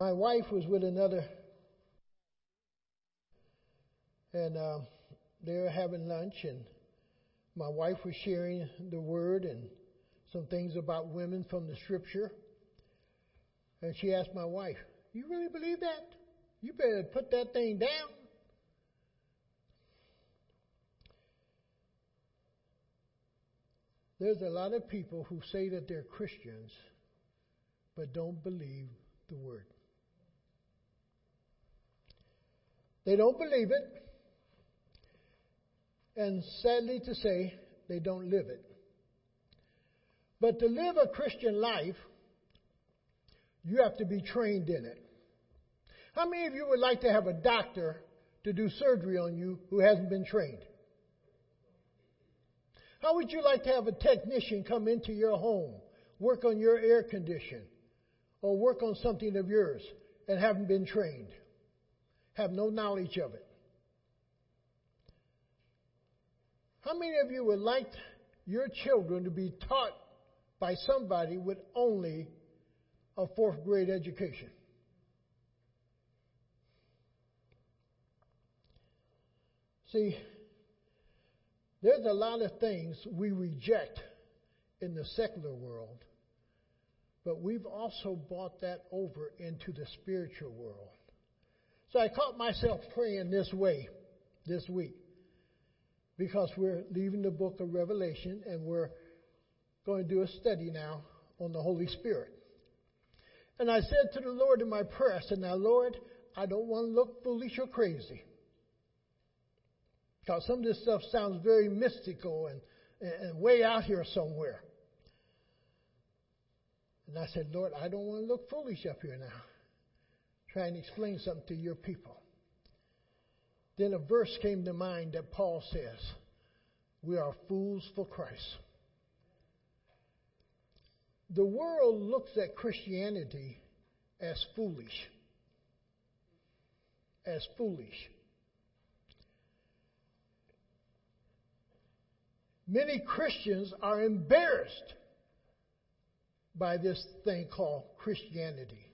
My wife was with another, and they were having lunch, and my wife was sharing the word and some things about women from the scripture. And she asked my wife, "You really believe that? You better put that thing down." There's a lot of people who say that they're Christians, but don't believe the word. They don't believe it. And sadly to say, they don't live it. But to live a Christian life, you have to be trained in it. How many of you would like to have a doctor to do surgery on you who hasn't been trained? How would you like to have a technician come into your home, work on your air condition, or work on something of yours, and haven't been trained, have no knowledge of it? How many of you would like your children to be taught by somebody with only a fourth grade education? See, there's a lot of things we reject in the secular world, but we've also brought that over into the spiritual world. So I caught myself praying this way this week, because we're leaving the book of Revelation and we're going to do a study now on the Holy Spirit. And I said to the Lord in my prayer, I said, "Now, Lord, I don't want to look foolish or crazy." Because some of this stuff sounds very mystical and way out here somewhere. And I said, "Lord, I don't want to look foolish up here now, trying to explain something to your people." Then a verse came to mind that Paul says, "We are fools for Christ." The world looks at Christianity as foolish. As foolish. Many Christians are embarrassed by this thing called Christianity.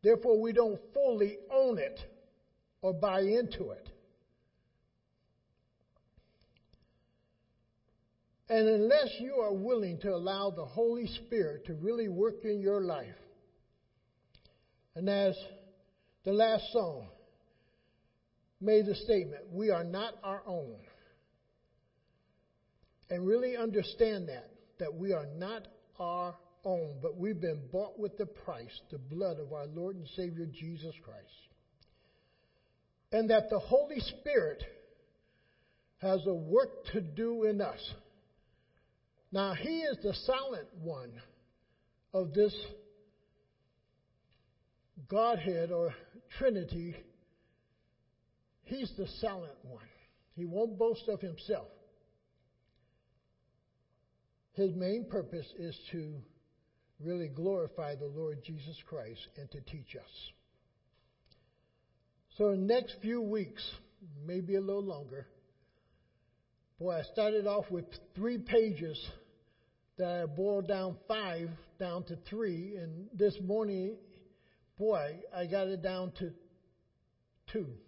Therefore, we don't fully own it or buy into it. And unless you are willing to allow the Holy Spirit to really work in your life, and as the last song made the statement, we are not our own. And really understand that we are not our own, but we've been bought with the price, the blood of our Lord and Savior Jesus Christ. And that the Holy Spirit has a work to do in us. Now, He is the silent one of this Godhead or Trinity. He's the silent one. He won't boast of Himself. His main purpose is to really glorify the Lord Jesus Christ and to teach us. So in the next few weeks, maybe a little longer, boy, I started off with 3 pages that I boiled down 5 down to 3. And this morning, boy, I got it down to 2.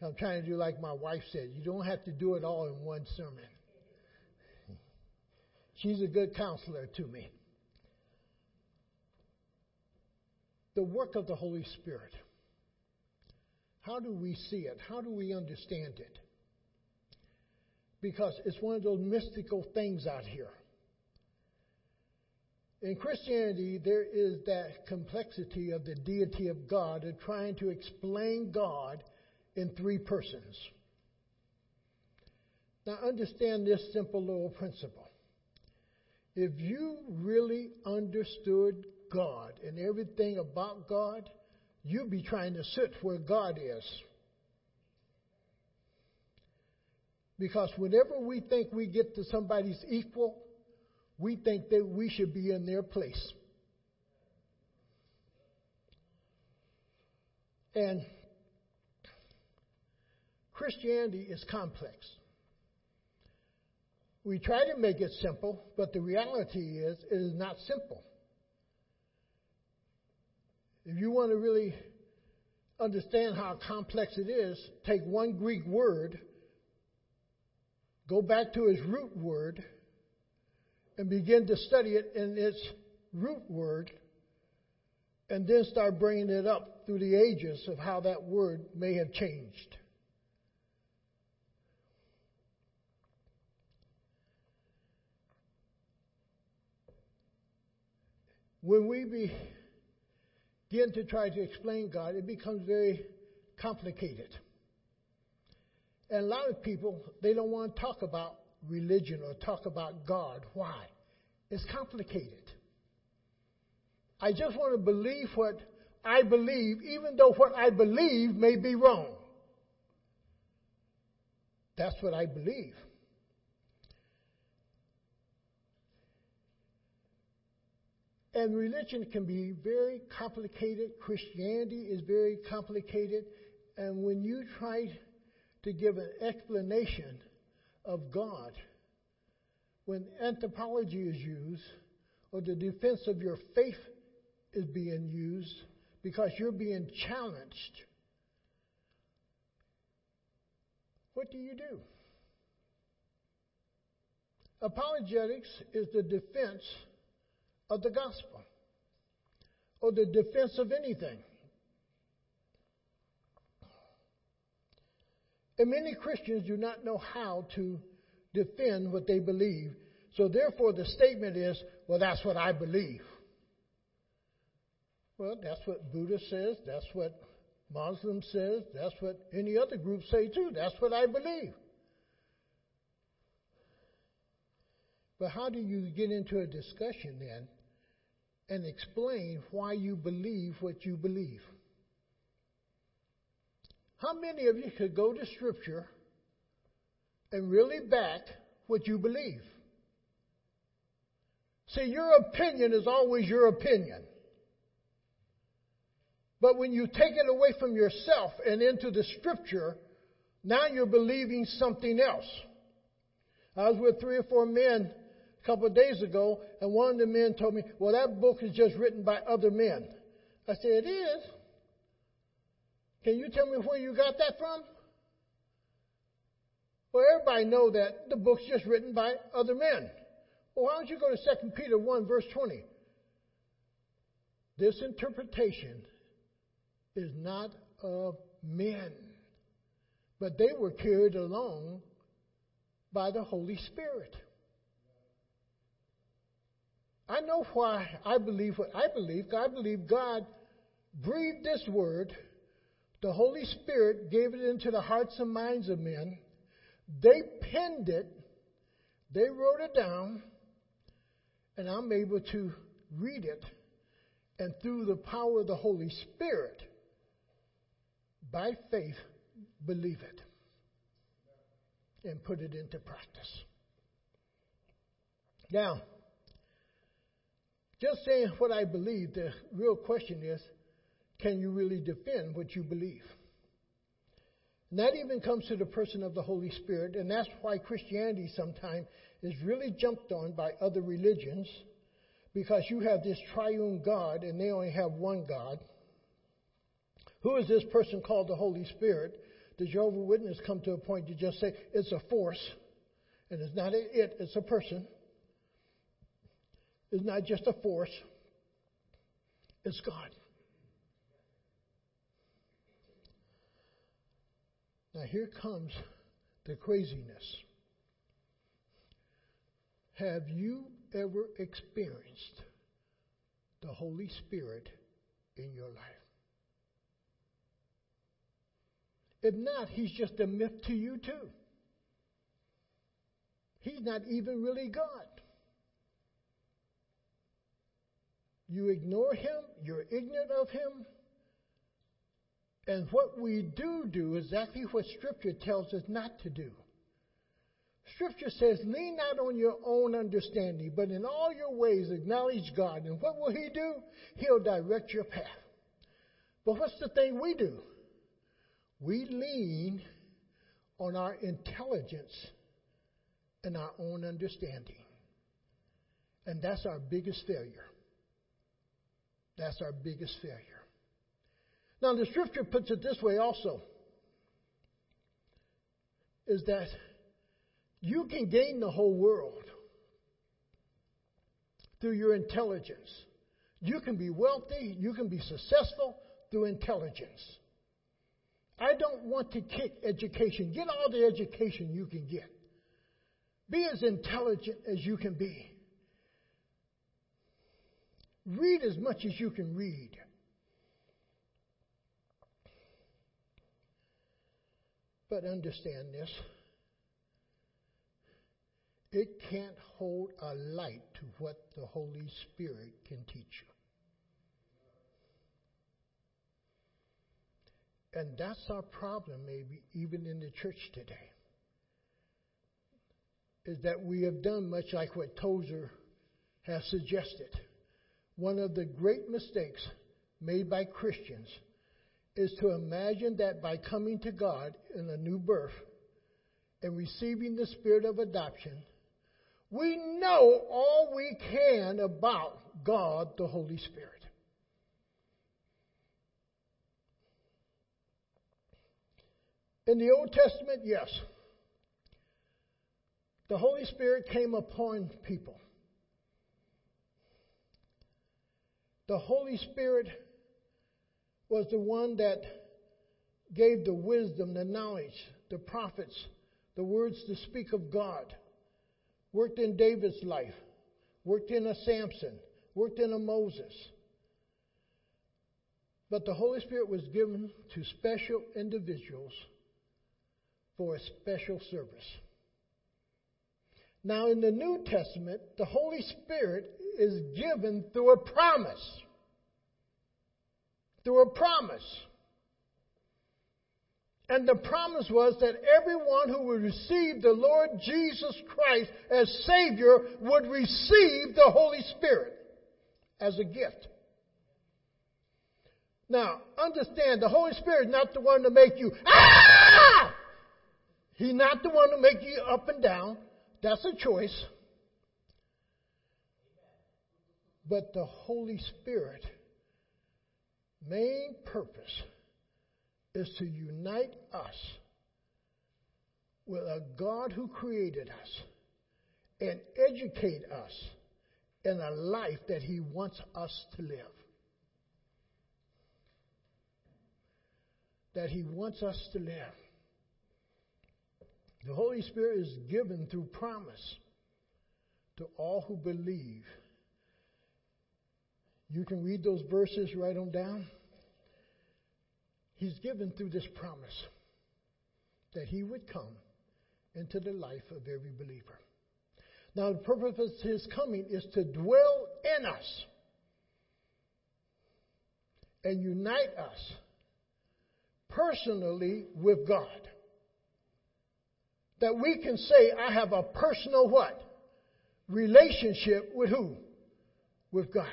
I'm trying to do like my wife said. You don't have to do it all in one sermon. She's a good counselor to me. The work of the Holy Spirit. How do we see it? How do we understand it? Because it's one of those mystical things out here. In Christianity, there is that complexity of the deity of God and trying to explain God in 3 persons. Now, understand this simple little principle. If you really understood God and everything about God, you'd be trying to sit where God is. Because whenever we think we get to somebody's equal, we think that we should be in their place. And Christianity is complex. We try to make it simple, but the reality is it is not simple. If you want to really understand how complex it is, take one Greek word, go back to its root word, and begin to study it in its root word, and then start bringing it up through the ages of how that word may have changed. When we begin to try to explain God, it becomes very complicated. And a lot of people, they don't want to talk about religion or talk about God. Why? It's complicated. I just want to believe what I believe, even though what I believe may be wrong. That's what I believe. And religion can be very complicated. Christianity is very complicated. And when you try to give an explanation of God, when anthropology is used, or the defense of your faith is being used because you're being challenged, what do you do? Apologetics is the defense of the gospel, or the defense of anything. And many Christians do not know how to defend what they believe. So therefore the statement is, well, that's what I believe. Well, that's what Buddha says, that's what Muslim says, that's what any other group say too, that's what I believe. But how do you get into a discussion then and explain why you believe what you believe? How many of you could go to Scripture and really back what you believe? See, your opinion is always your opinion. But when you take it away from yourself and into the Scripture, now you're believing something else. I was with 3 or 4 men a couple of days ago, and one of the men told me, well, that book is just written by other men. I said, it is. Can you tell me where you got that from? Well, everybody know that the book's just written by other men. Well, why don't you go to 2 Peter 1, verse 20? This interpretation is not of men, but they were carried along by the Holy Spirit. I know why I believe what I believe. I believe God breathed this word. The Holy Spirit gave it into the hearts and minds of men. They penned it. They wrote it down. And I'm able to read it. And through the power of the Holy Spirit, by faith, believe it and put it into practice. Now, just saying what I believe, the real question is, can you really defend what you believe? And that even comes to the person of the Holy Spirit, and that's why Christianity sometimes is really jumped on by other religions, because you have this triune God, and they only have one God. Who is this person called the Holy Spirit? The Jehovah's Witness come to a point to just say, it's a force, and it's not it, it's a person. It's not just a force, it's God. Now here comes the craziness. Have you ever experienced the Holy Spirit in your life? If not, he's just a myth to you too. He's not even really God. You ignore him, you're ignorant of him. And what we do is exactly what Scripture tells us not to do. Scripture says, lean not on your own understanding, but in all your ways acknowledge God. And what will he do? He'll direct your path. But what's the thing we do? We lean on our intelligence and our own understanding. And that's our biggest failure. Now, the scripture puts it this way also, is that you can gain the whole world through your intelligence. You can be wealthy, you can be successful through intelligence. I don't want to kick education. Get all the education you can get. Be as intelligent as you can be. Read as much as you can read. But understand this. It can't hold a light to what the Holy Spirit can teach you. And that's our problem maybe even in the church today. Is that we have done much like what Tozer has suggested. One of the great mistakes made by Christians is to imagine that by coming to God in a new birth and receiving the spirit of adoption, we know all we can about God, the Holy Spirit. In the Old Testament, yes, the Holy Spirit came upon people. The Holy Spirit was the one that gave the wisdom, the knowledge, the prophets, the words to speak of God. Worked in David's life. Worked in a Samson. Worked in a Moses. But the Holy Spirit was given to special individuals for a special service. Now in the New Testament, the Holy Spirit is given through a promise. Through a promise. And the promise was that everyone who would receive the Lord Jesus Christ as Savior would receive the Holy Spirit as a gift. Now, understand, the Holy Spirit is not the one to make you, ah! He's not the one to make you up and down. That's a choice. But the Holy Spirit's main purpose is to unite us with a God who created us and educate us in a life that He wants us to live. That He wants us to live. The Holy Spirit is given through promise to all who believe. You can read those verses, write them down. He's given through this promise that He would come into the life of every believer. Now, the purpose of His coming is to dwell in us and unite us personally with God. That we can say, I have a personal what? Relationship with who? With God.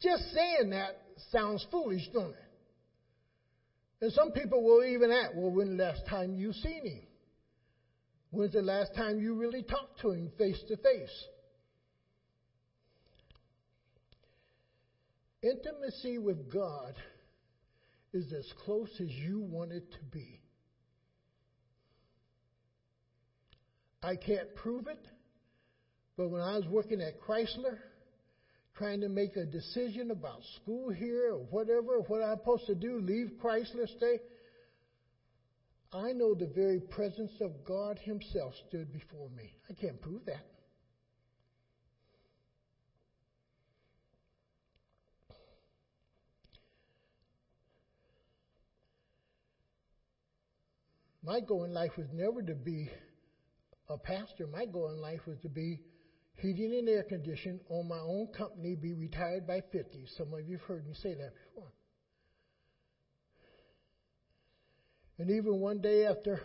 Just saying that sounds foolish, don't it? And some people will even ask, well, when's the last time you seen Him? When's the last time you really talked to Him face to face? Intimacy with God is as close as you want it to be. I can't prove it, but when I was working at Chrysler, trying to make a decision about school here or whatever, what I'm supposed to do, leave Chrysler, stay, I know the very presence of God Himself stood before me. I can't prove that. My goal in life was never to be a pastor. My goal in life was to be heating and air conditioning, own my own company, be retired by 50. Some of you have heard me say that before. And even one day after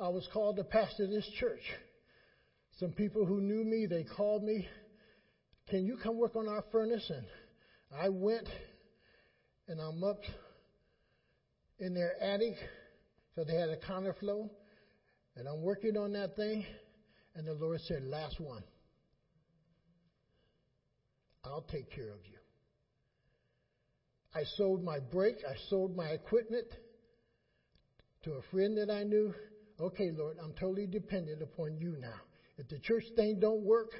I was called to pastor this church, some people who knew me, they called me, can you come work on our furnace? And I went, and I'm up in their attic, so they had a counterflow. And I'm working on that thing, and the Lord said, last one. I'll take care of you. I sold my brake. I sold my equipment to a friend that I knew. Okay, Lord, I'm totally dependent upon you now. If the church thing don't work,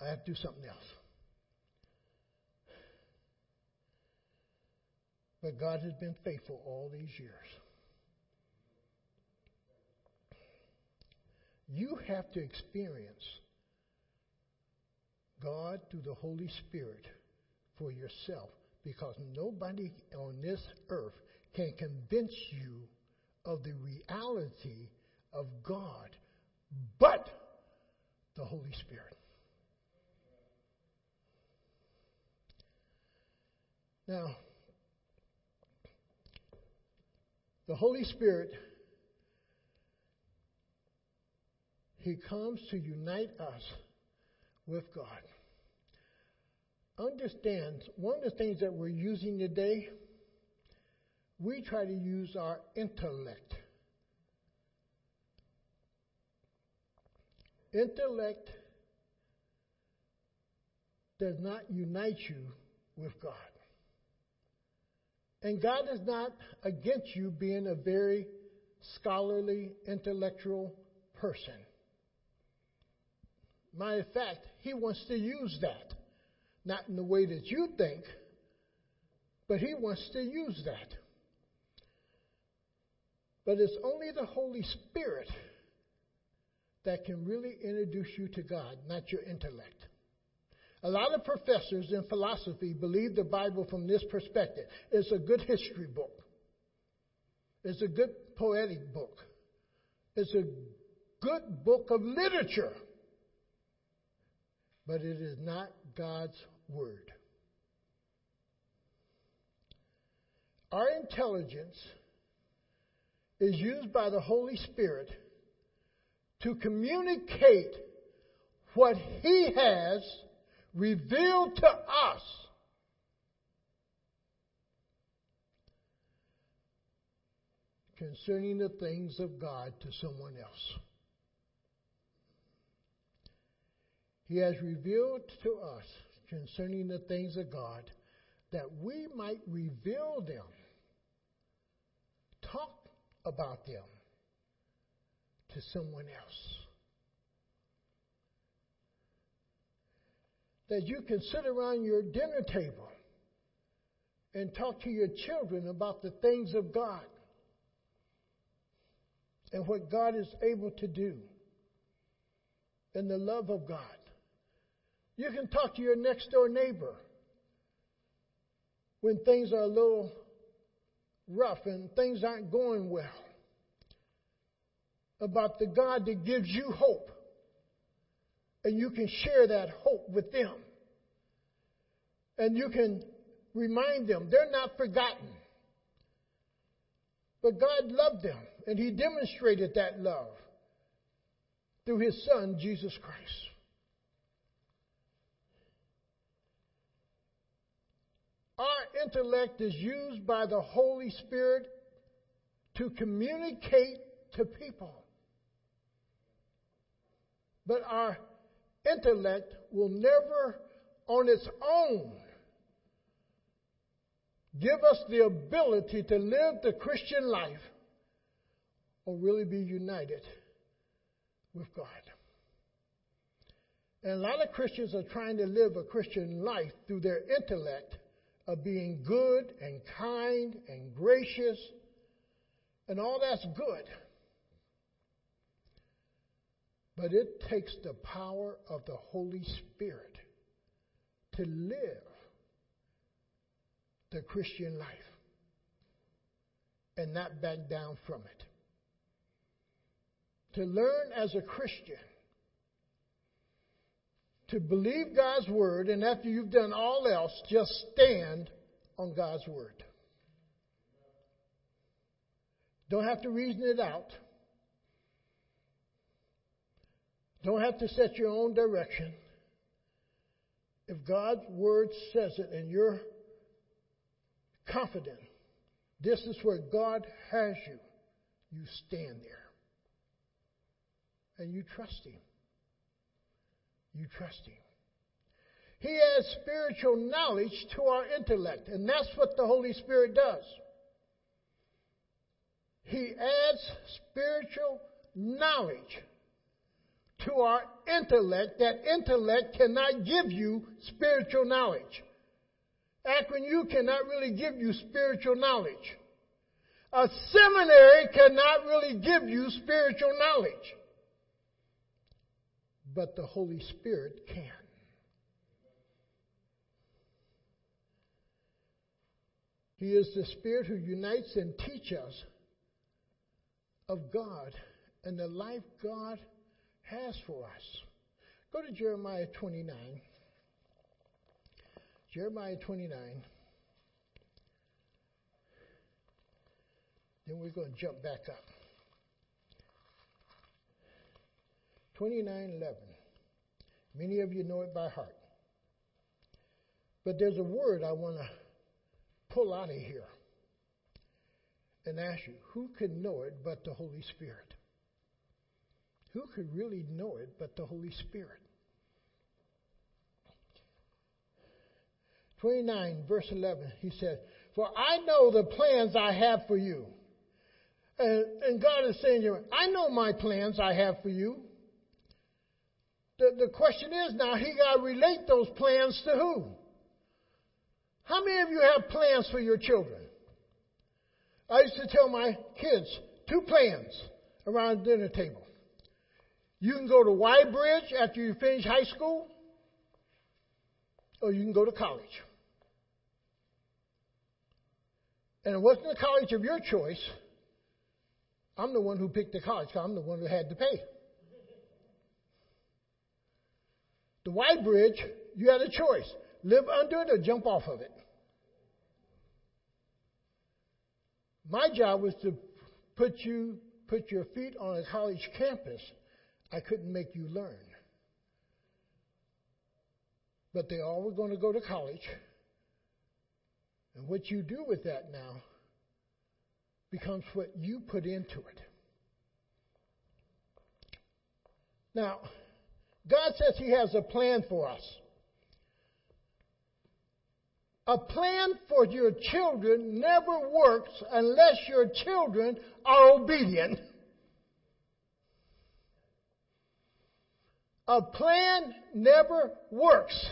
I have to do something else. But God has been faithful all these years. You have to experience God through the Holy Spirit for yourself, because nobody on this earth can convince you of the reality of God but the Holy Spirit. Now, the Holy Spirit, He comes to unite us with God. Understand, one of the things that we're using today, we try to use our intellect. Intellect does not unite you with God. And God is not against you being a very scholarly, intellectual person. Matter of fact, He wants to use that. Not in the way that you think, but He wants to use that. But it's only the Holy Spirit that can really introduce you to God, not your intellect. A lot of professors in philosophy believe the Bible from this perspective. It's a good history book. It's a good poetic book. It's a good book of literature. But it is not God's Word. Our intelligence is used by the Holy Spirit to communicate what He has revealed to us. Concerning the things of God to someone else. He has revealed to us concerning the things of God that we might reveal them, talk about them to someone else. That you can sit around your dinner table and talk to your children about the things of God and what God is able to do and the love of God. You can talk to your next door neighbor when things are a little rough and things aren't going well about the God that gives you hope. And you can share that hope with them. And you can remind them they're not forgotten. But God loved them, and He demonstrated that love through His Son, Jesus Christ. Our intellect is used by the Holy Spirit to communicate to people. But our intellect will never, on its own, give us the ability to live the Christian life or really be united with God. And a lot of Christians are trying to live a Christian life through their intellect, of being good and kind and gracious, and all that's good. But it takes the power of the Holy Spirit to live the Christian life and not back down from it. To learn as a Christian to believe God's Word, and after you've done all else, just stand on God's Word. Don't have to reason it out. Don't have to set your own direction. If God's Word says it and you're confident, this is where God has you, you stand there. And you trust Him. You trust Him. He adds spiritual knowledge to our intellect, and that's what the Holy Spirit does. He adds spiritual knowledge to our intellect. That intellect cannot give you spiritual knowledge. Akron U cannot really give you spiritual knowledge. A seminary cannot really give you spiritual knowledge. But the Holy Spirit can. He is the Spirit who unites and teaches us of God and the life God has for us. Go to Jeremiah 29. Jeremiah 29. Then we're going to jump back up. 29:11. Many of you know it by heart. But there's a word I want to pull out of here and ask you, who can know it but the Holy Spirit? Who could really know it but the Holy Spirit? 29:11, he said, "For I know the plans I have for you." And God is saying to him, I know my plans I have for you. The question is now, he got to relate those plans to who? How many of you have plans for your children? I used to tell my kids two plans around the dinner table. You can go to Y Bridge after you finish high school, or you can go to college. And it wasn't the college of your choice. I'm the one who picked the college because I'm the one who had to pay. The Y Bridge, you had a choice. Live under it or jump off of it. My job was to put your feet on a college campus. I couldn't make you learn. But they all were going to go to college. And what you do with that now becomes what you put into it. Now, God says he has a plan for us. A plan for your children never works unless your children are obedient. A plan never works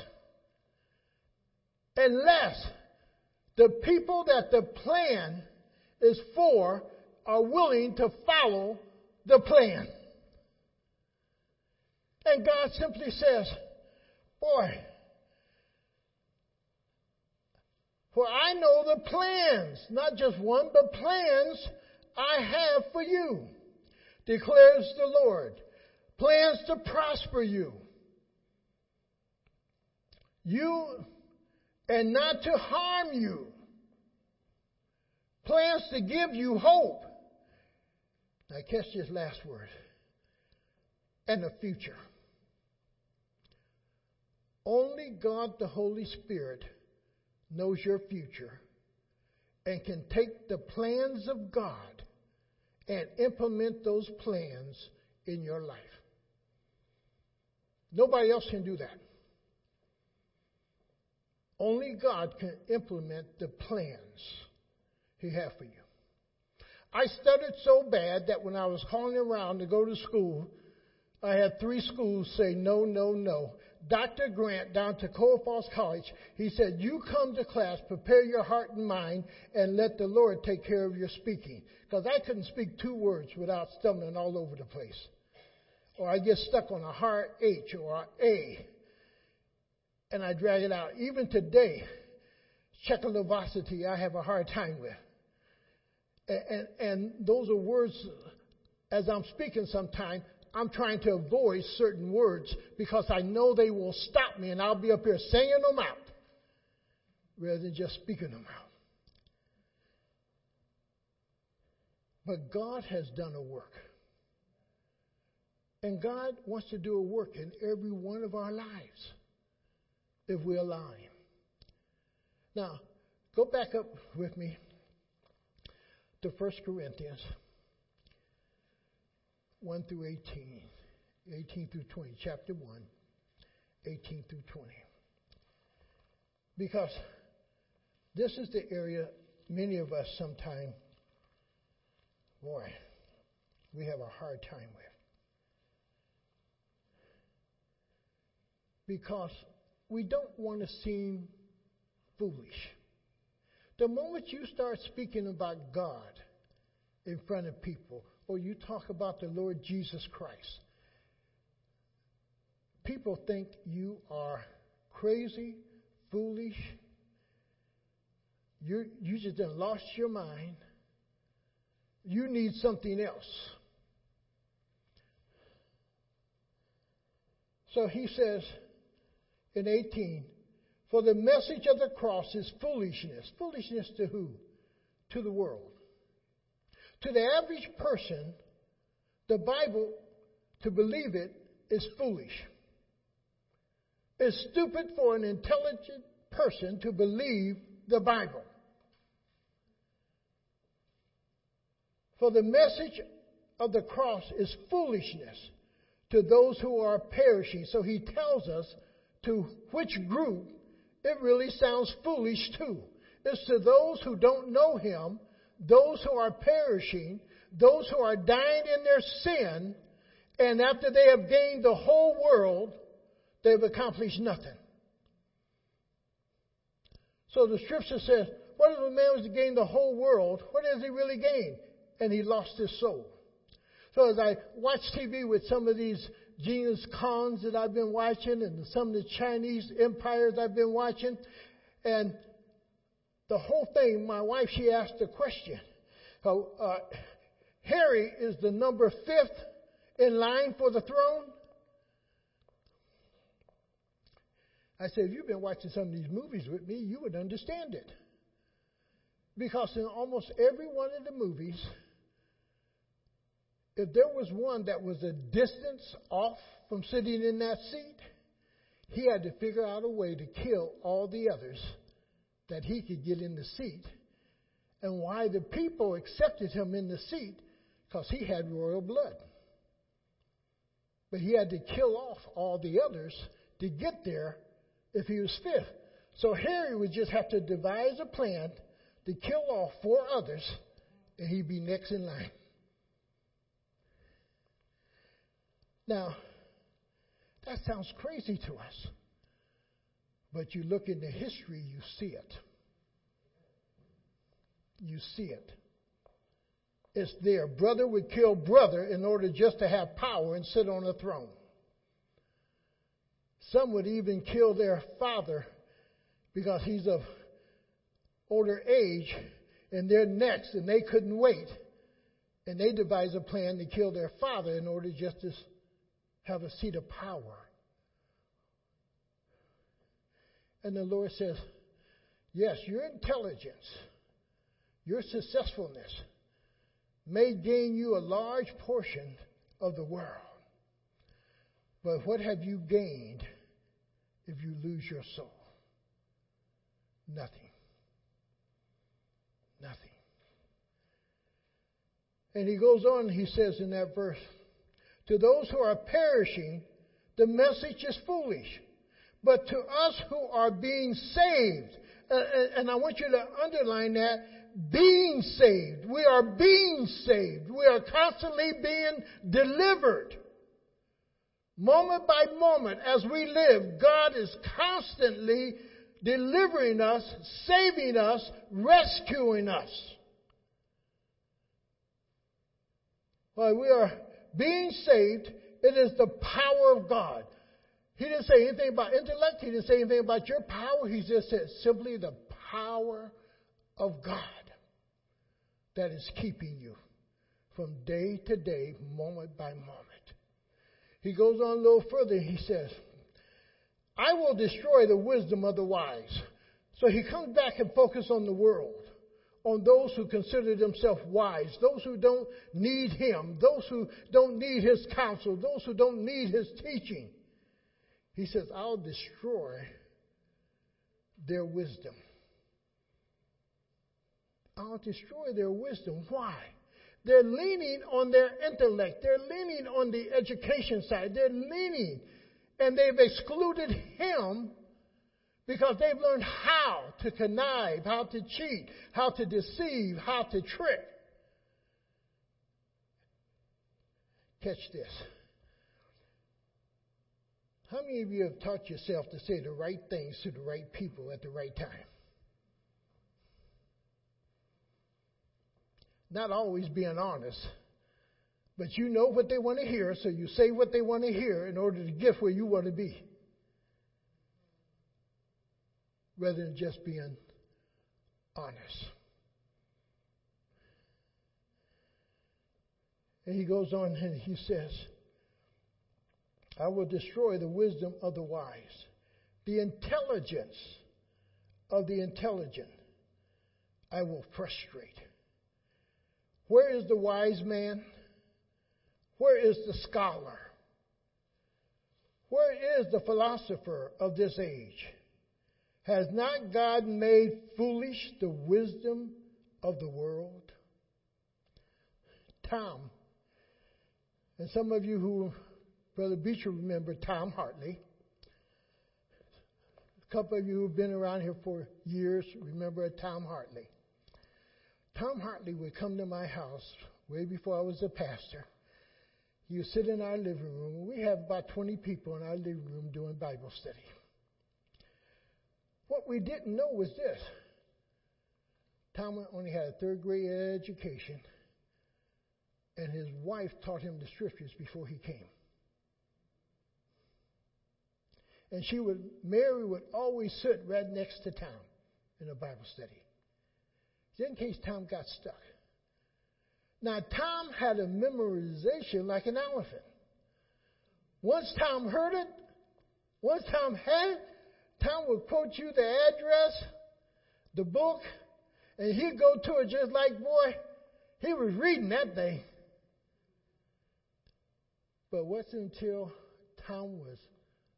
unless the people that the plan is for are willing to follow the plan. And God simply says, boy, for I know the plans, not just one, but plans I have for you, declares the Lord. Plans to prosper you. And not to harm you. Plans to give you hope. Now catch this last word. And a future. Only God the Holy Spirit knows your future and can take the plans of God and implement those plans in your life. Nobody else can do that. Only God can implement the plans he has for you. I stuttered so bad that when I was calling around to go to school, I had three schools say no, no, no. Dr. Grant down to Coal Falls College, he said, you come to class, prepare your heart and mind, and let the Lord take care of your speaking. Because I couldn't speak two words without stumbling all over the place. Or I get stuck on a hard H or an A. And I drag it out. Even today, Czechoslovakia, I have a hard time with. And those are words, as I'm speaking sometimes, I'm trying to avoid certain words because I know they will stop me and I'll be up here saying them out rather than just speaking them out. But God has done a work. And God wants to do a work in every one of our lives if we allow him. Now, go back up with me to 1 Corinthians. 1 through 18, 18 through 20, chapter 1, 18 through 20. Because this is the area many of us sometimes, boy, we have a hard time with. Because we don't want to seem foolish. The moment you start speaking about God in front of people, or you talk about the Lord Jesus Christ, people think you are crazy, foolish. You just done lost your mind. You need something else. So he says in 18, for the message of the cross is foolishness. Foolishness to who? To the world. To the average person, the Bible, to believe it, is foolish. It's stupid for an intelligent person to believe the Bible. For the message of the cross is foolishness to those who are perishing. So he tells us to which group it really sounds foolish to. It's to those who don't know him, those who are perishing, those who are dying in their sin, and after they have gained the whole world, they've accomplished nothing. So the scripture says, what if a man was to gain the whole world? What has he really gained? And he lost his soul. So as I watch TV with some of these Genghis Khans that I've been watching and some of the Chinese empires I've been watching, and the whole thing, my wife, she asked the question. Harry is the number 5th in line for the throne? I said, if you've been watching some of these movies with me, you would understand it. Because in almost every one of the movies, if there was one that was a distance off from sitting in that seat, he had to figure out a way to kill all the others that he could get in the seat. And why the people accepted him in the seat, because he had royal blood. But he had to kill off all the others to get there if he was 5th. So Harry would just have to devise a plan to kill off 4 others, and he'd be next in line. Now, that sounds crazy to us. But you look into history, you see it. You see it. It's there. Brother would kill brother in order just to have power and sit on a throne. Some would even kill their father because he's of older age and they're next and they couldn't wait. And they devised a plan to kill their father in order just to have a seat of power. And the Lord says, yes, your intelligence, your successfulness may gain you a large portion of the world. But what have you gained if you lose your soul? Nothing. Nothing. And he goes on, he says in that verse, to those who are perishing, the message is foolish. But to us who are being saved, and I want you to underline that, being saved. We are being saved. We are constantly being delivered. Moment by moment, as we live, God is constantly delivering us, saving us, rescuing us. While we are being saved, it is the power of God. He didn't say anything about intellect. He didn't say anything about your power. He just said simply the power of God that is keeping you from day to day, moment by moment. He goes on a little further. He says, I will destroy the wisdom of the wise. So he comes back and focuses on the world, on those who consider themselves wise, those who don't need him, those who don't need his counsel, those who don't need his teaching. He says, I'll destroy their wisdom. I'll destroy their wisdom. Why? They're leaning on their intellect. They're leaning on the education side. They're leaning, and they've excluded him because they've learned how to connive, how to cheat, how to deceive, how to trick. Catch this. How many of you have taught yourself to say the right things to the right people at the right time? Not always being honest, but you know what they want to hear, so you say what they want to hear in order to get where you want to be, rather than just being honest. And he goes on and he says, I will destroy the wisdom of the wise, the intelligence of the intelligent I will frustrate. Where is the wise man? Where is the scholar? Where is the philosopher of this age? Has not God made foolish the wisdom of the world? Tom, and some of you who Brother Beecher remember Tom Hartley. A couple of you who have been around here for years remember Tom Hartley. Tom Hartley would come to my house way before I was a pastor. He would sit in our living room. We have about 20 people in our living room doing Bible study. What we didn't know was this. Tom only had a third grade education, and his wife taught him the scriptures before he came. And Mary would always sit right next to Tom in a Bible study, just in case Tom got stuck. Now, Tom had a memorization like an elephant. Once Tom heard it, once Tom had it, Tom would quote you the address, the book, and he'd go to it just like, boy, he was reading that thing. But it wasn't until Tom was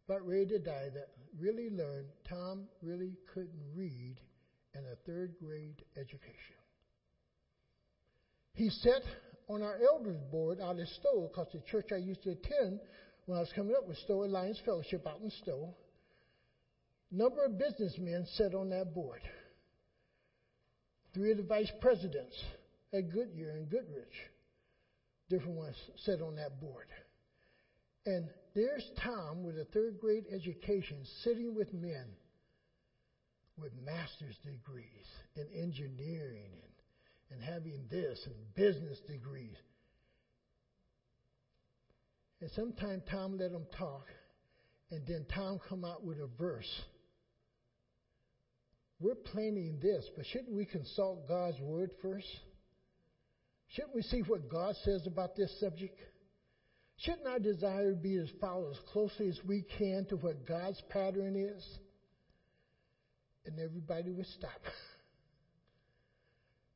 about ready to die that really learned Tom really couldn't read in a third grade education. He sat on our elders board out at Stowe because the church I used to attend when I was coming up was Stowe Alliance Fellowship out in Stowe. Number of businessmen sat on that board. 3 of the vice presidents at Goodyear and Goodrich, different ones, sat on that board. And there's Tom with a third grade education sitting with men with master's degrees in engineering and having this and business degrees. And sometimes Tom let them talk, and then Tom come out with a verse. We're planning this, but shouldn't we consult God's word first? Shouldn't we see what God says about this subject? Shouldn't our desire be to follow as closely as we can to what God's pattern is? And everybody would stop.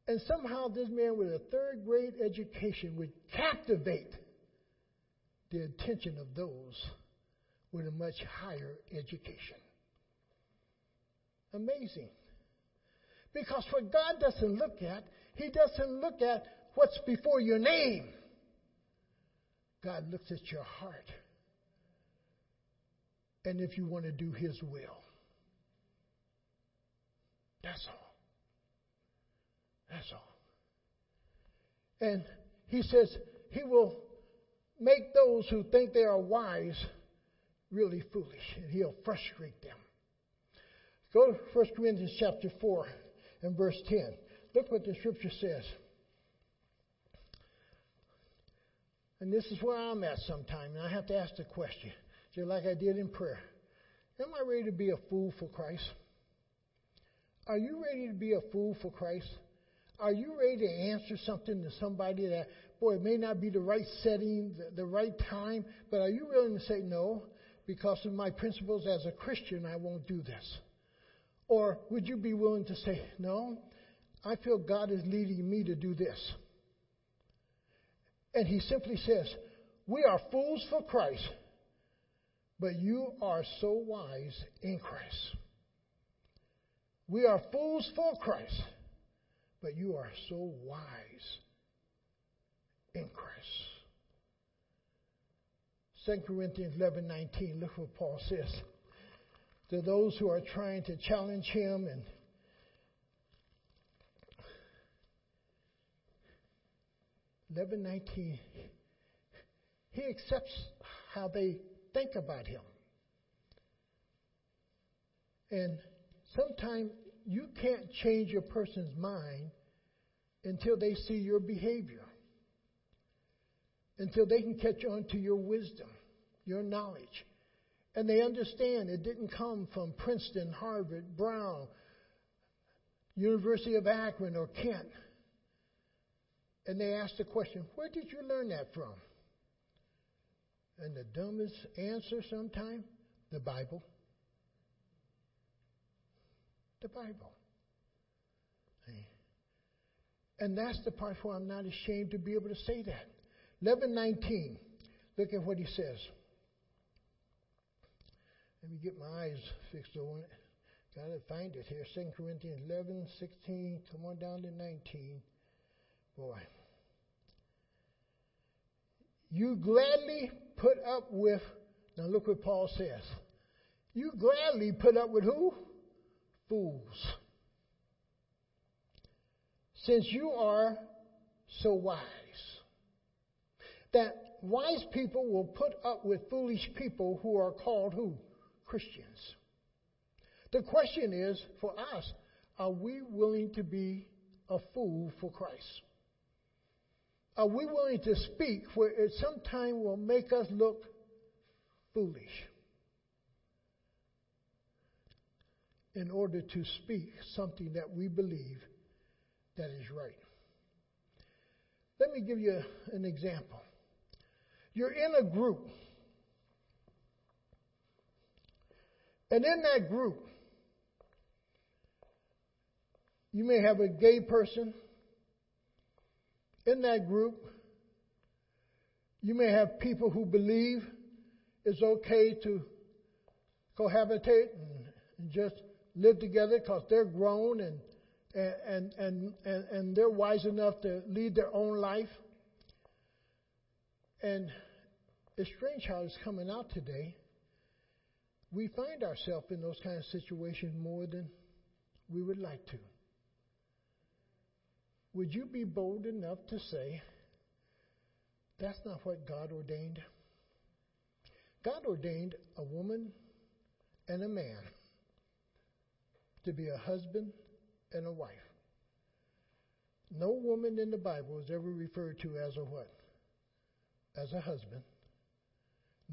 And somehow this man with a third grade education would captivate the attention of those with a much higher education. Amazing. Because what God doesn't look at, He doesn't look at what's before your name. God looks at your heart, and if you want to do His will. That's all. That's all. And He says He will make those who think they are wise really foolish, and He'll frustrate them. Go to 1 Corinthians chapter 4 and verse 10. Look what the scripture says. And this is where I'm at sometime, and I have to ask the question, just like I did in prayer. Am I ready to be a fool for Christ? Are you ready to be a fool for Christ? Are you ready to answer something to somebody that, boy, it may not be the right setting, the right time, but are you willing to say, no, because of my principles as a Christian, I won't do this? Or would you be willing to say, no, I feel God is leading me to do this? And He simply says, we are fools for Christ, but you are so wise in Christ. We are fools for Christ, but you are so wise in Christ. 2 Corinthians 11:19, look what Paul says. to those who are trying to challenge him. And Lebanon, he accepts how they think about him. And sometimes you can't change a person's mind until they see your behavior, until they can catch on to your wisdom, your knowledge. And they understand it didn't come from Princeton, Harvard, Brown, University of Akron, or Kent. And they ask the question, where did you learn that from? And the dumbest answer sometimes, the Bible. The Bible. See? And that's the part where I'm not ashamed to be able to say that. 11:19, look at what he says. Let me get my eyes fixed on it. Got to find it here. 2 Corinthians 11, 16, come on down to 19. Boy. You gladly put up with, now look what Paul says. You gladly put up with who? Fools. Since you are so wise, that wise people will put up with foolish people who are called who? Christians. The question is, for us, are we willing to be a fool for Christ? Are we willing to speak where it sometimes will make us look foolish in order to speak something that we believe that is right? Let me give you an example. You're in a group. And in that group, you may have a gay person. In that group, you may have people who believe it's okay to cohabitate and just live together because they're grown and they're wise enough to lead their own life. And it's strange how it's coming out today. We find ourselves in those kind of situations more than we would like to. Would you be bold enough to say, that's not what God ordained? God ordained a woman and a man to be a husband and a wife. No woman in the Bible is ever referred to as a what? As a husband.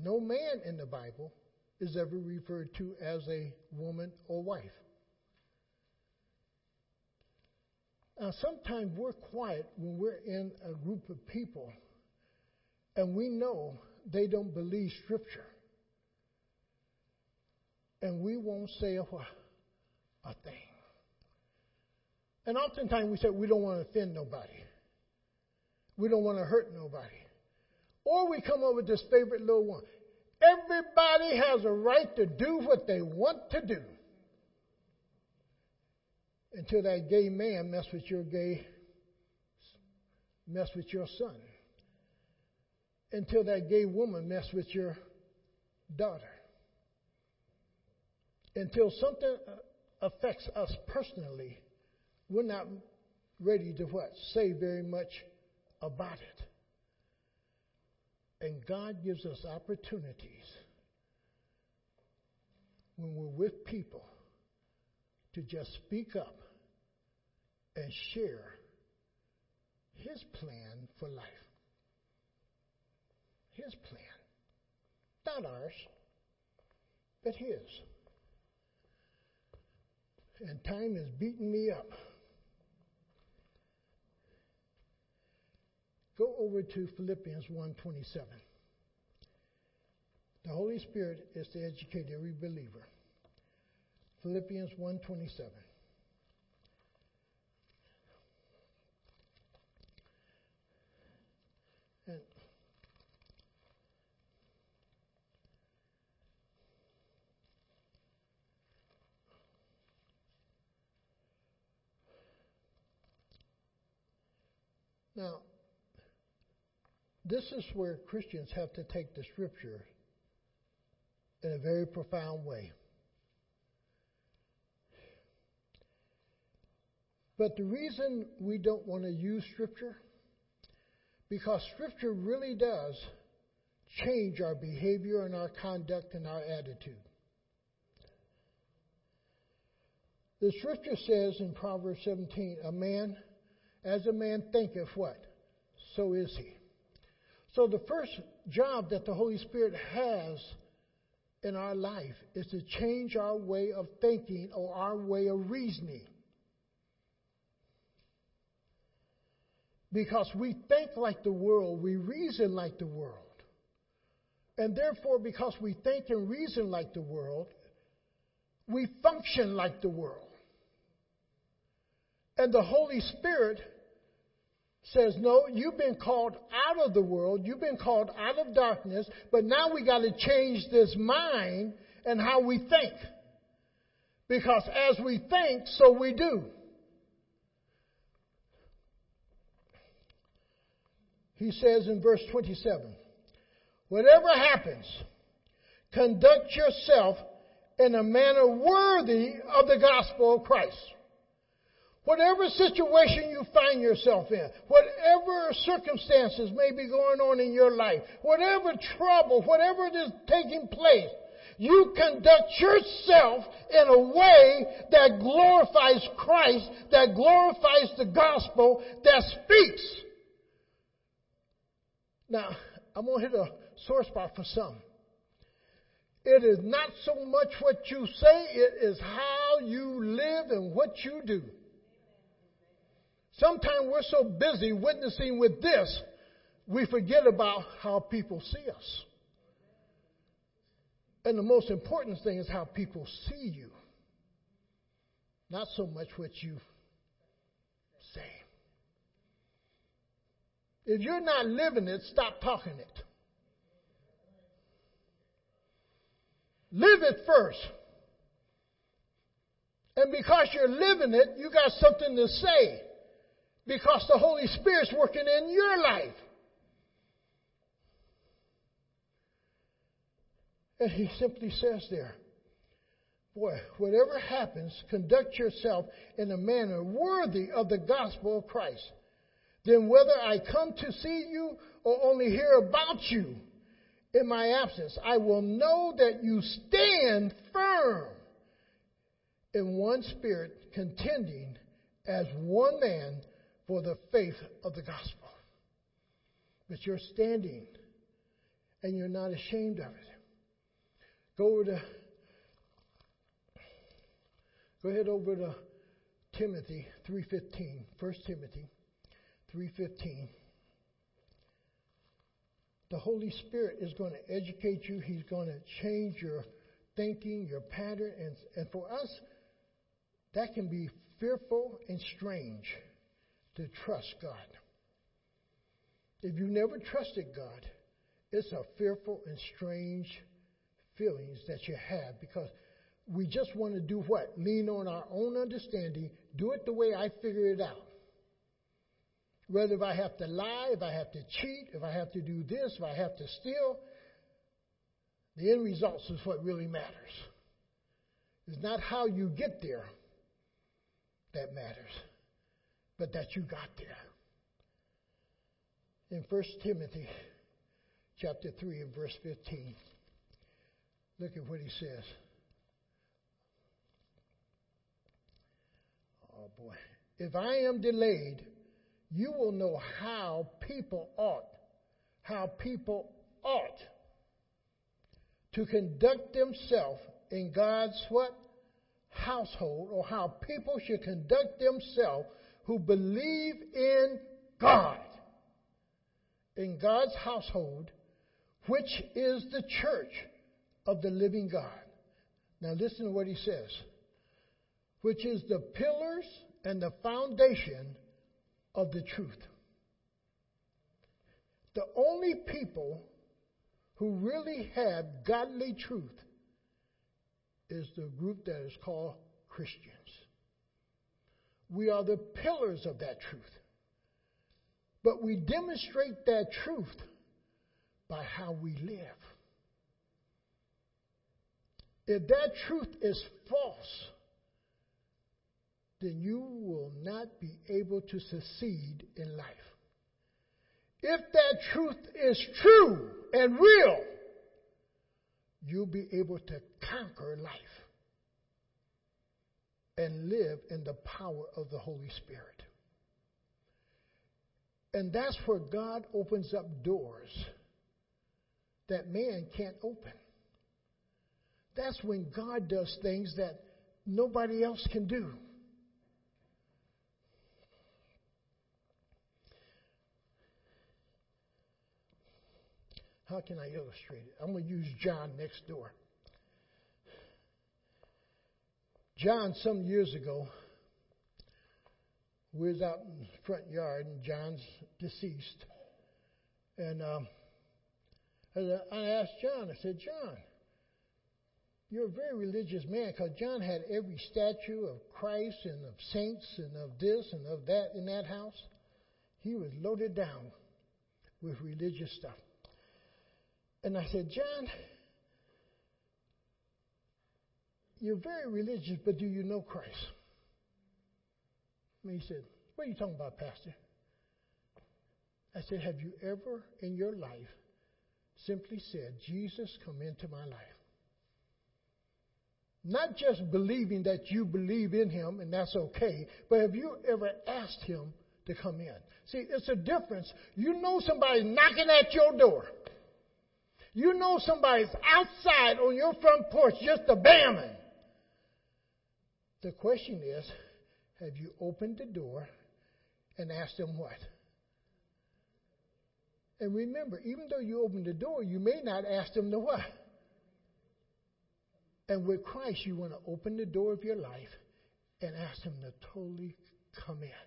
No man in the Bible is ever referred to as a woman or wife. Now, sometimes we're quiet when we're in a group of people and we know they don't believe Scripture. And we won't say a thing. And oftentimes we say we don't want to offend nobody. We don't want to hurt nobody. Or we come up with this favorite little one. Everybody has a right to do what they want to do. Until that gay man mess with your son. Until that gay woman mess with your daughter. Until something affects us personally, we're not ready to what? Say very much about it. And God gives us opportunities when we're with people to just speak up and share His plan for life. His plan. Not ours, but His. And time is beating me up. Go over to Philippians 1:27. The Holy Spirit is to educate every believer. Philippians 1:27. And now, this is where Christians have to take the Scripture in a very profound way. But the reason we don't want to use Scripture, because Scripture really does change our behavior and our conduct and our attitude. The Scripture says in Proverbs 17, as a man thinketh what? So is he. So the first job that the Holy Spirit has in our life is to change our way of thinking or our way of reasoning. Because we think like the world, we reason like the world. And therefore, because we think and reason like the world, we function like the world. And the Holy Spirit says, no, you've been called out of the world. You've been called out of darkness. But now we got to change this mind and how we think. Because as we think, so we do. He says in verse 27, whatever happens, conduct yourself in a manner worthy of the gospel of Christ. Whatever situation you find yourself in, whatever circumstances may be going on in your life, whatever trouble, whatever it is taking place, you conduct yourself in a way that glorifies Christ, that glorifies the gospel, that speaks. Now, I'm going to hit a sore spot for some. It is not so much what you say, it is how you live and what you do. Sometimes we're so busy witnessing with this, we forget about how people see us. And the most important thing is how people see you. Not so much what you say. If you're not living it, stop talking it. Live it first. And because you're living it, you got something to say. Because the Holy Spirit's working in your life. And he simply says there, boy, whatever happens, conduct yourself in a manner worthy of the gospel of Christ. Then whether I come to see you or only hear about you in my absence, I will know that you stand firm in one spirit, contending as one man for the faith of the gospel. But you're standing, and you're not ashamed of it. Go ahead over to Timothy 3:15, 1 Timothy 3:15. The Holy Spirit is going to educate you. He's going to change your thinking, your pattern. And for us, that can be fearful and strange to trust God. If you never trusted God, it's a fearful and strange feelings that you have, because we just want to do what? Lean on our own understanding, do it the way I figure it out. Whether if I have to lie, if I have to cheat, if I have to do this, if I have to steal, the end result is what really matters. It's not how you get there that matters, but that you got there. In 1 Timothy chapter 3 and verse 15, look at what he says. Oh boy. If I am delayed, you will know how people ought to conduct themselves in God's what? Household, or how people should conduct themselves who believe in God, in God's household, which is the church of the living God. Now listen to what he says. Which is the pillars and the foundation of the truth. The only people who really have godly truth is the group that is called Christians. We are the pillars of that truth. But we demonstrate that truth by how we live. If that truth is false, then you will not be able to succeed in life. If that truth is true and real, you'll be able to conquer life and live in the power of the Holy Spirit. And that's where God opens up doors that man can't open. That's when God does things that nobody else can do. How can I illustrate it? I'm going to use John next door. John, some years ago, we was out in the front yard, and John's deceased. And I asked John, I said, John, you're a very religious man, because John had every statue of Christ and of saints and of this and of that in that house. He was loaded down with religious stuff. And I said, John, you're very religious, but do you know Christ? And he said, what are you talking about, Pastor? I said, have you ever in your life simply said, Jesus, come into my life? Not just believing that you believe in him, and that's okay, but have you ever asked him to come in? See, it's a difference. You know somebody's knocking at your door. You know somebody's outside on your front porch just abandoning. The question is, have you opened the door and asked them what? And remember, even though you opened the door, you may not ask them the what. And with Christ, you want to open the door of your life and ask him to totally come in.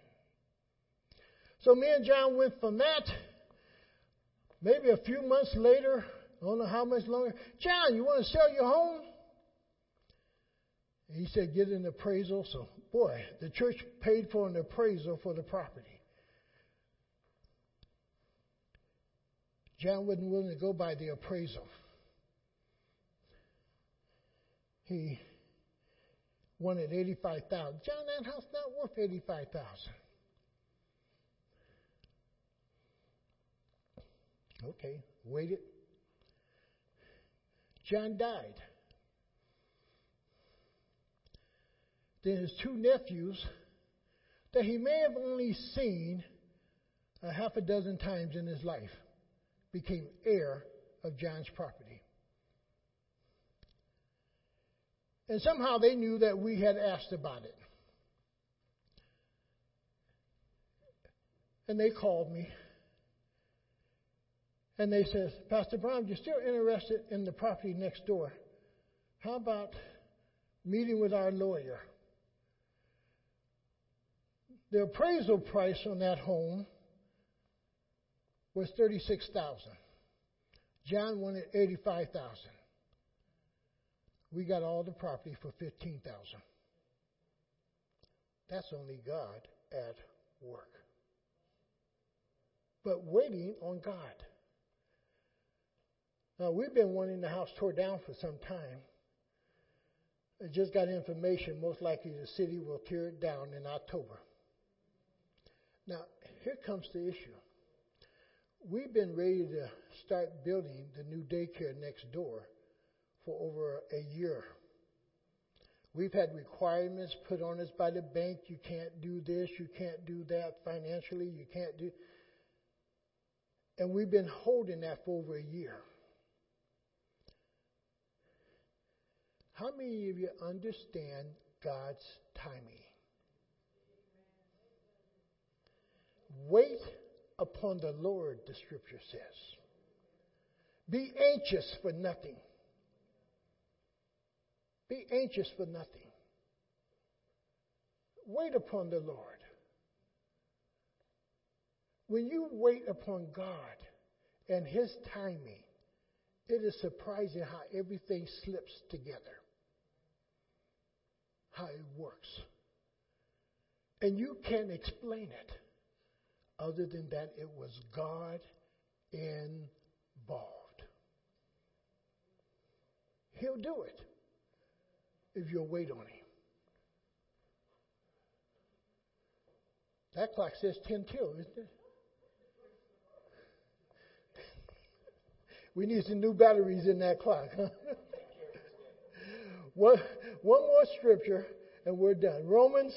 So me and John went from that. Maybe a few months later, I don't know how much longer, John, you want to sell your home? And he said, get an appraisal. So, boy, the church paid for an appraisal for the property. John wasn't willing to go by the appraisal. He wanted $85,000. John, that house not worth $85,000. Okay, waited. John died. Then his two nephews, that he may have only seen a half a dozen times in his life, became heir of John's property. And somehow they knew that we had asked about it. And they called me. And they said, Pastor Brown, you're still interested in the property next door. How about meeting with our lawyer? The appraisal price on that home was $36,000. John wanted $85,000. We got all the property for $15,000. That's only God at work. But waiting on God. Now, we've been wanting the house tore down for some time. I just got information, most likely the city will tear it down in October. Now, here comes the issue. We've been ready to start building the new daycare next door for over a year. We've had requirements put on us by the bank. You can't do this, you can't do that financially, you can't do... And we've been holding that for over a year. How many of you understand God's timing? Wait upon the Lord, the scripture says. Be anxious for nothing. Be anxious for nothing. Wait upon the Lord. When you wait upon God and his timing, it is surprising how everything slips together. How it works. And you can't explain it other than that it was God involved. He'll do it if you'll wait on him. That clock says 10:02, isn't it? We need some new batteries in that clock. Huh? One more scripture and we're done. Romans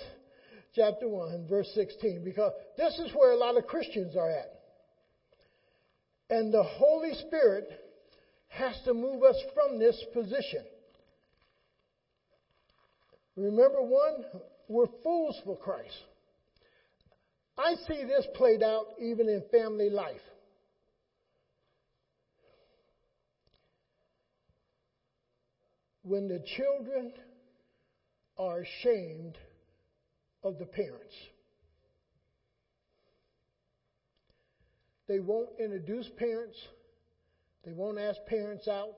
chapter 1, verse 16, because this is where a lot of Christians are at. And the Holy Spirit has to move us from this position. Remember, one, we're fools for Christ. I see this played out even in family life. When the children are ashamed of the parents, they won't introduce parents. They won't ask parents out.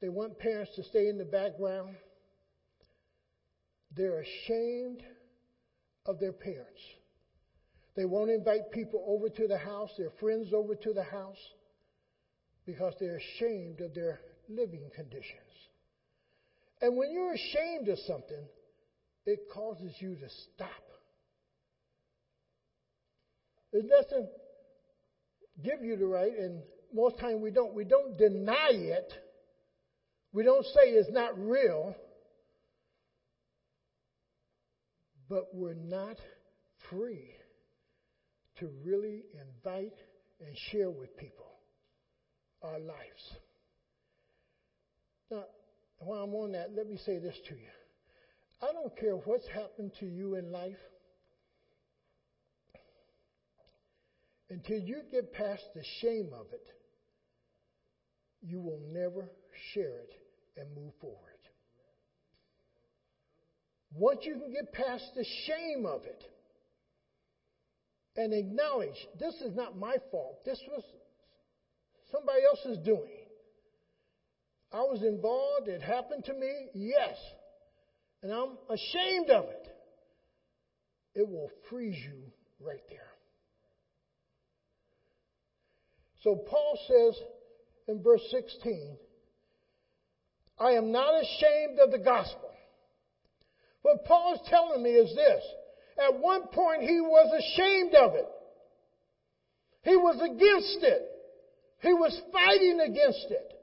They want parents to stay in the background. They're ashamed of their parents. They won't invite people over to the house, their friends over to the house, because they're ashamed of their living conditions. And when you're ashamed of something, it causes you to stop. It doesn't give you the right, and most time we don't deny it. We don't say it's not real. But we're not free to really invite and share with people our lives. Now, while I'm on that, let me say this to you. I don't care what's happened to you in life. Until you get past the shame of it, you will never share it and move forward. Once you can get past the shame of it and acknowledge, this is not my fault. This was somebody else's doing. I was involved. It happened to me. Yes. And I'm ashamed of it. It will freeze you right there. So Paul says in verse 16, I am not ashamed of the gospel. What Paul is telling me is this. At one point he was ashamed of it. He was against it. He was fighting against it.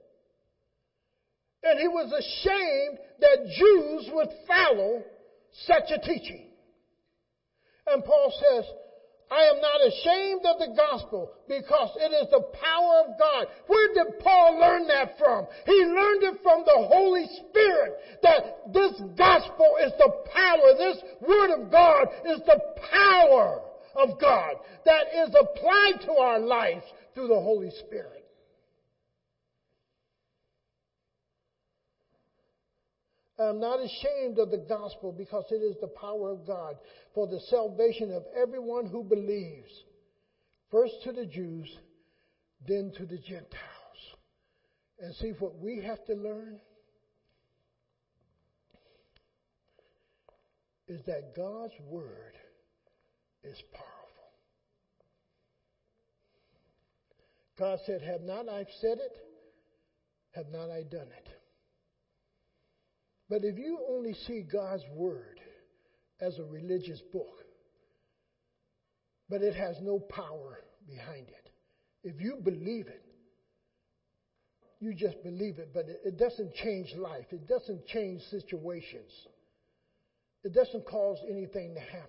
And he was ashamed that Jews would follow such a teaching. And Paul says, I am not ashamed of the gospel because it is the power of God. Where did Paul learn that from? He learned it from the Holy Spirit, that this gospel is the power. This word of God is the power of God that is applied to our lives through the Holy Spirit. I'm not ashamed of the gospel because it is the power of God for the salvation of everyone who believes, first to the Jews, then to the Gentiles. And see what we have to learn is that God's word is powerful. God said, have not I said it? Have not I done it? But if you only see God's word as a religious book, but it has no power behind it, if you believe it, you just believe it, but it doesn't change life. It doesn't change situations. It doesn't cause anything to happen.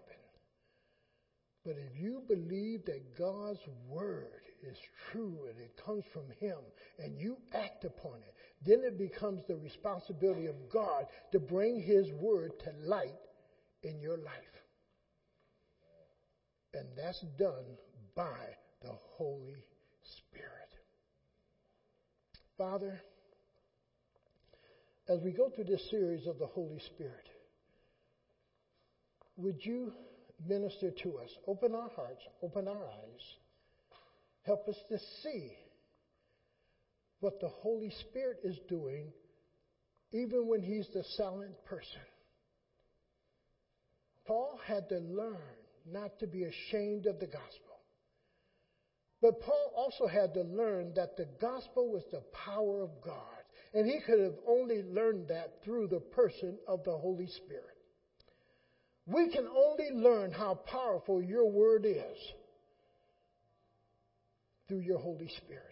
But if you believe that God's word is true and it comes from Him and you act upon it, then it becomes the responsibility of God to bring His word to light in your life. And that's done by the Holy Spirit. Father, as we go through this series of the Holy Spirit, would you minister to us? Open our hearts, open our eyes. Help us to see what the Holy Spirit is doing, even when He's the silent person. Paul had to learn not to be ashamed of the gospel. But Paul also had to learn that the gospel was the power of God. And he could have only learned that through the person of the Holy Spirit. We can only learn how powerful your word is through your Holy Spirit.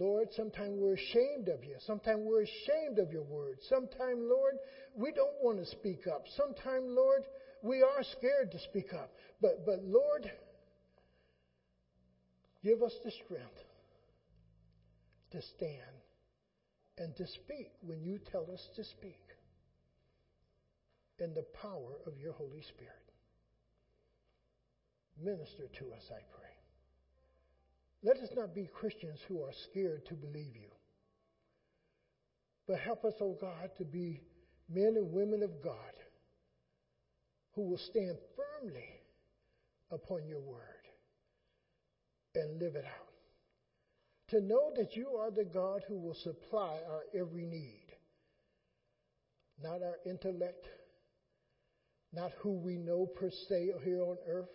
Lord, sometimes we're ashamed of you. Sometimes we're ashamed of your word. Sometimes, Lord, we don't want to speak up. Sometimes, Lord, we are scared to speak up. But Lord, give us the strength to stand and to speak when you tell us to speak in the power of your Holy Spirit. Minister to us, I pray. Let us not be Christians who are scared to believe you. But help us, oh God, to be men and women of God who will stand firmly upon your word and live it out. To know that you are the God who will supply our every need. Not our intellect, not who we know per se here on earth,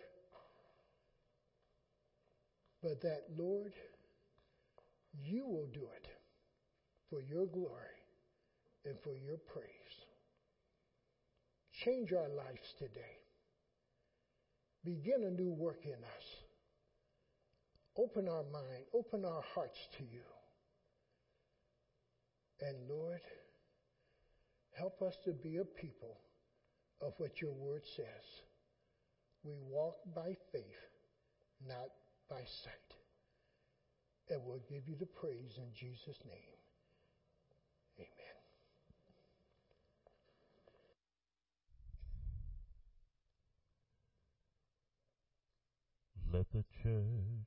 but that, Lord, you will do it for your glory and for your praise. Change our lives today. Begin a new work in us. Open our mind, open our hearts to you. And Lord, help us to be a people of what your word says. We walk by faith, not by sight. And we'll give you the praise in Jesus' name. Amen. Let the church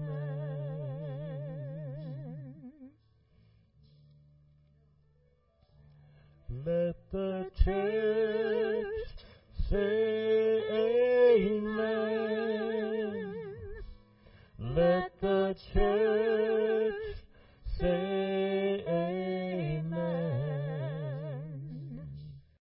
amen. Let the church say amen. Let the church